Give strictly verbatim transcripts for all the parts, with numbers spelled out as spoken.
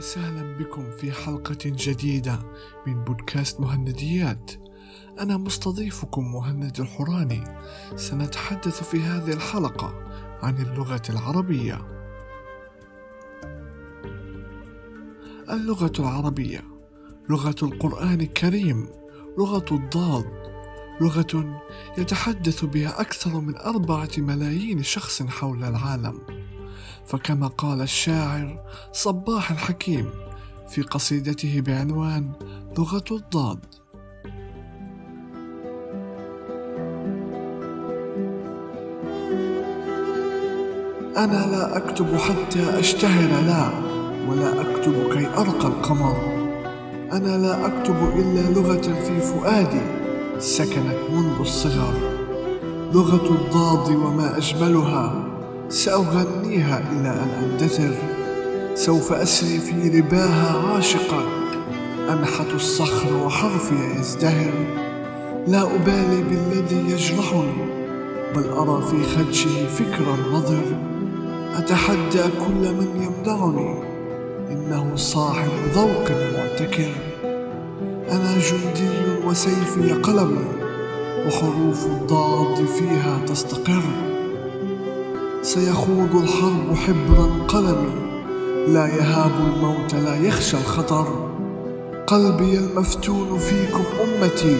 وسهلا بكم في حلقة جديدة من بودكاست مهنديات. أنا مستضيفكم مهند الحوراني. سنتحدث في هذه الحلقة عن اللغة العربية. اللغة العربية لغة القرآن الكريم، لغة الضاد، لغة يتحدث بها أكثر من أربعة ملايين شخص حول العالم. فكما قال الشاعر صباح الحكيم في قصيدته بعنوان لغة الضاد: أنا لا أكتب حتى أشتهر، لا ولا أكتب كي أرقى القمر. أنا لا أكتب إلا لغة في فؤادي سكنت منذ الصغر، لغة الضاد وما أجملها، سأغنيها إلى أن أندثر. سوف أسري في رباها عاشقا، أنحت الصخر وحرفي يزدهر. لا أبالي بالذي يجرحني، بل أرى في خدشه فكر النظر. أتحدى كل من يمنعني، إنه صاحب ذوق معتكر. أنا جندي وسيفي قلمي، وحروف الضاد فيها تستقر. سيخوض الحرب حبرا قلمي، لا يهاب الموت لا يخشى الخطر. قلبي المفتون فيكم أمتي،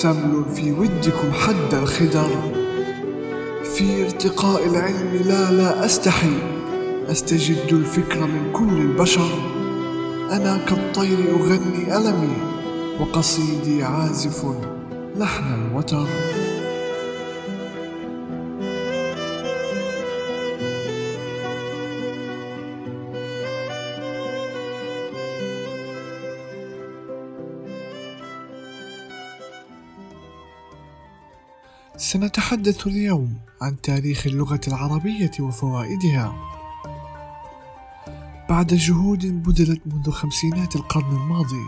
ثمل في ودكم حد الخدر. في ارتقاء العلم لا لا أستحي، أستجد الفكر من كل البشر. أنا كالطير أغني ألمي، وقصيدي عازف لحن الوتر. سنتحدث اليوم عن تاريخ اللغة العربية وفوائدها. بعد جهود بذلت منذ خمسينات القرن الماضي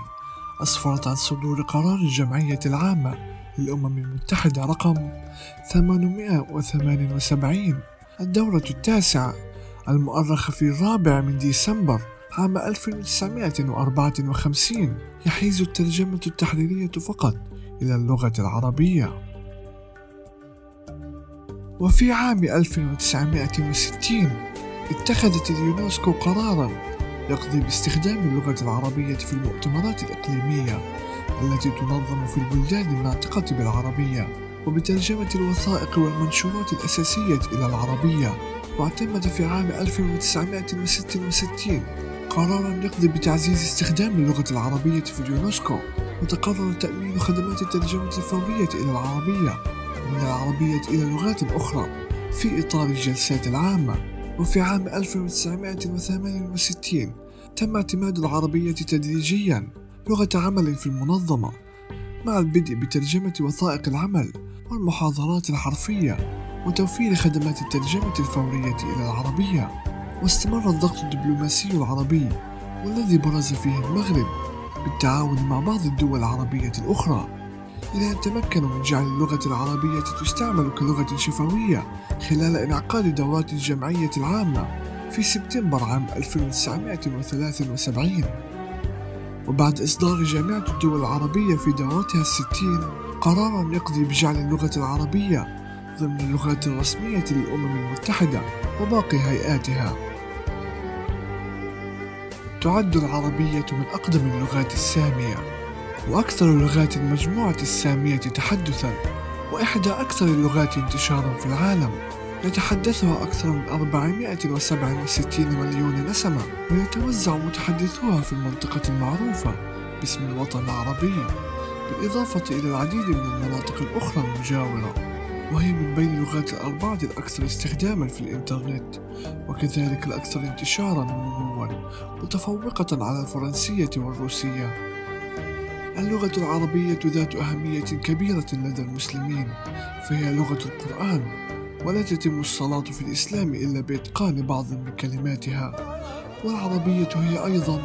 أسفرت عن صدور قرار الجمعية العامة للأمم المتحدة رقم ثمانمائة وثمانية وسبعين، الدورة التاسعة، المؤرخ في الرابع من ديسمبر عام ألف وتسعمائة وأربعة وخمسين. يحيز الترجمة التحريرية فقط إلى اللغة العربية. وفي عام ألف وتسعمائة وستين اتخذت اليونسكو قراراً يقضي باستخدام اللغة العربية في المؤتمرات الإقليمية التي تنظم في البلدان الناطقة بالعربية، وبترجمة الوثائق والمنشورات الأساسية إلى العربية. واعتمد في عام ألف وتسعمائة وستة وستين قراراً يقضي بتعزيز استخدام اللغة العربية في اليونسكو، وتقرر تأمين خدمات الترجمة الفورية إلى العربية من العربية إلى لغات أخرى في إطار الجلسات العامة. وفي عام ألف وتسعمائة وثمانية وستين تم اعتماد العربية تدريجيا لغة عمل في المنظمة، مع البدء بترجمة وثائق العمل والمحاضرات الحرفية وتوفير خدمات الترجمة الفورية إلى العربية. واستمر الضغط الدبلوماسي العربي، والذي برز فيه المغرب بالتعاون مع بعض الدول العربية الأخرى، إلى أن تمكنوا من جعل اللغة العربية تستعمل كلغة شفوية خلال انعقاد دورات الجمعية العامة في سبتمبر عام ألف وتسعمائة وثلاثة وسبعين. وبعد إصدار جامعة الدول العربية في دورتها الستين قراراً يقضي بجعل اللغة العربية ضمن اللغات الرسمية للأمم المتحدة وباقي هيئاتها. تعد العربية من أقدم اللغات السامية، وأكثر لغات المجموعة السامية تحدثاً، وإحدى أكثر اللغات انتشاراً في العالم، يتحدثها أكثر من أربعمائة وسبعة وستين مليون نسمة، ويتوزع متحدثوها في المنطقة المعروفة باسم الوطن العربي، بالإضافة إلى العديد من المناطق الأخرى المجاورة، وهي من بين اللغات الأربعة الأكثر استخداماً في الإنترنت، وكذلك الأكثر انتشاراً ونمواً، متفوقة على الفرنسية والروسية. اللغة العربية ذات أهمية كبيرة لدى المسلمين، فهي لغة القرآن، ولا تتم الصلاة في الإسلام إلا بإتقان بعض من كلماتها. والعربية هي أيضا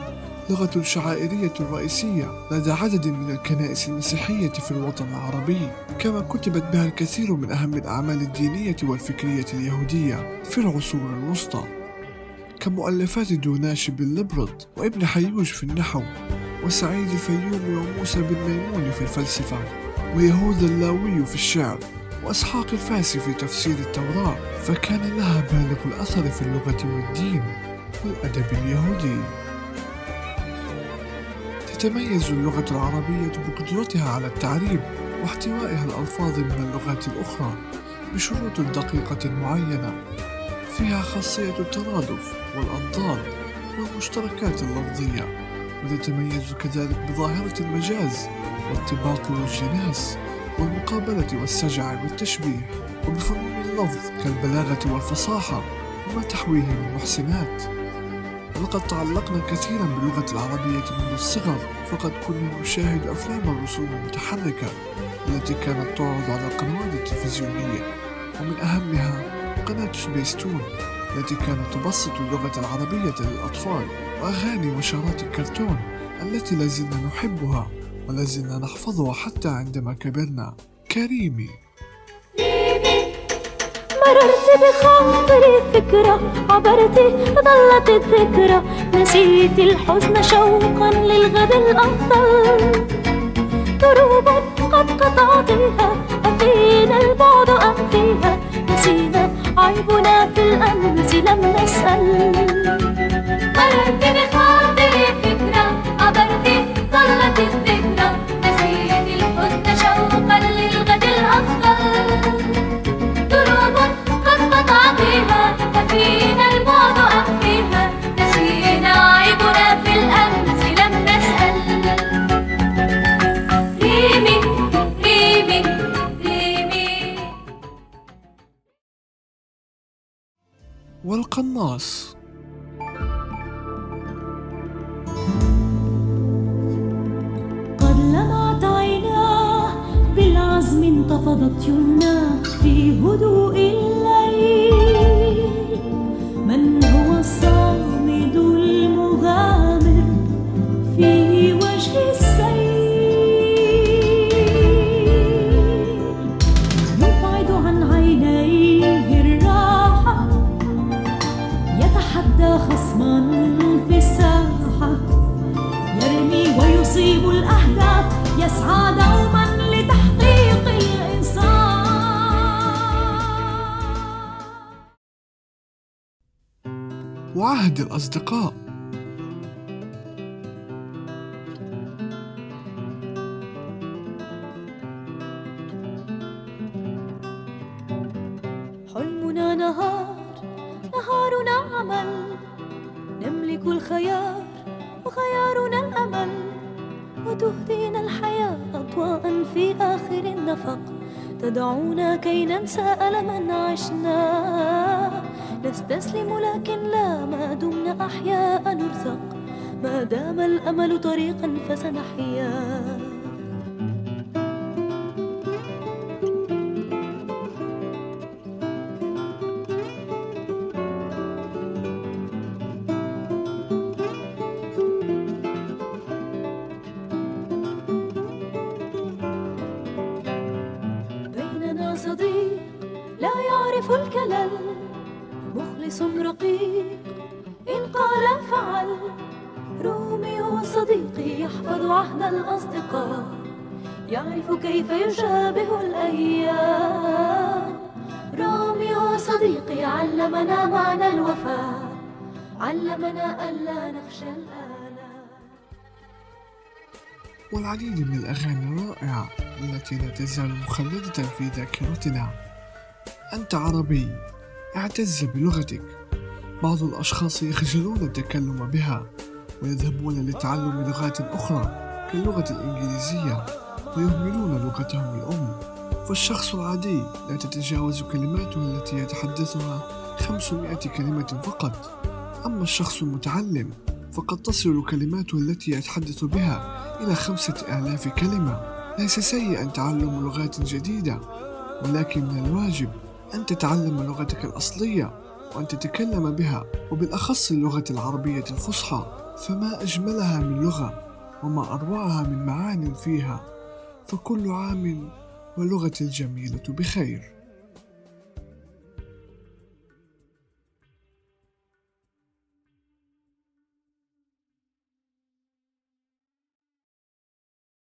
لغة شعائرية رئيسية لدى عدد من الكنائس المسيحية في الوطن العربي، كما كتبت بها الكثير من أهم الأعمال الدينية والفكرية اليهودية في العصور الوسطى. كمؤلفات دوناش بن لبرد وابن حيوش في النحو، وسعيد الفيومي وموسى بن ميمون في الفلسفة، ويهوذا اللاوي في الشعر، وإسحاق الفاسي في تفسير التوراة، فكان لها بالغ الأثر في اللغة والدين والأدب اليهودي. تتميز اللغة العربية بقدرتها على التعريب واحتوائها الألفاظ من اللغات الأخرى بشروط دقيقة معينة، فيها خاصية الترادف والأضداد والمشتركات اللفظية، وتتميز كذلك بظاهرة المجاز والطباق والجناس والمقابلة والسجع والتشبيه، وبفنون اللفظ كالبلاغة والفصاحة وما تحويه من محسنات. لقد تعلقنا كثيرا باللغة العربية منذ الصغر، فقد كنا نشاهد أفلام الرسوم المتحركة التي كانت تعرض على القنوات التلفزيونية، ومن أهمها قناة سبيستون التي كانت تبسط اللغة العربية للأطفال، وأغاني وشارات الكرتون التي لازلنا نحبها ولازلنا نحفظها حتى عندما كبرنا. كريمي بيبي مررت بخاطر الفكرة، عبرت ظلت الذكرى، نسيت الحزن شوقا للغد الأفضل، دروب قد قطعتها، أخينا البعد أخفيها، نسينا عيبنا في الأمس لم نسأل. مررت بخاطر الفكرة، عبرت ظلت الذكرى، نسيت الحزن شوقا للغد الأفضل، دروب قد قطعتها، أخينا البعد أخفيها، نسينا عيبنا في الأمس لم نسأل. والقناص. قد لمعت عيناه بالعزم، انتفضت يمناه في هدوء الليل، من هو الصامد المغامر في وجه السيل، يبعد عن عينيه الراحة، يتحدى خصما في الساحة، يرمي ويصيب الأهداف، يسعى دوما لتحقيق الإنصاف. وعهد الأصدقاء. حلمنا نهار، نهارنا عمل، نملك الخيار وخيارنا الأمل، وتهدينا الحياة أضواء في آخر النفق، تدعونا كي ننسى ألما عشنا، نستسلم لكن لا، ما دمنا أحياء نرزق، ما دام الأمل طريقا فسنحيا. صديق لا يعرف الكلل، مخلص رقيق إن قال فعل، رومي وصديقي يحفظ عهد الأصدقاء، يعرف كيف يشابه الأيام، رومي وصديقي علمنا معنى الوفاء، علمنا ألا نخشى الآلام. والعديد من الأغاني الرائعة التي لا تزال مخلدة في ذاكرتنا. أنت عربي، اعتز بلغتك. بعض الأشخاص يخجلون التكلم بها ويذهبون لتعلم لغات أخرى كاللغة الإنجليزية ويهملون لغتهم الأم، فالشخص العادي لا تتجاوز كلماته التي يتحدثها خمسمائة كلمة فقط، أما الشخص المتعلم فقد تصل كلماته التي يتحدث بها إلى خمسة آلاف كلمة. ليس سيئا تعلم لغات جديدة، ولكن من الواجب أن تتعلم لغتك الأصلية وأن تتكلم بها، وبالأخص اللغة العربية الفصحى، فما أجملها من لغة وما أروعها من معان فيها، فكل عام ولغة الجميلة بخير.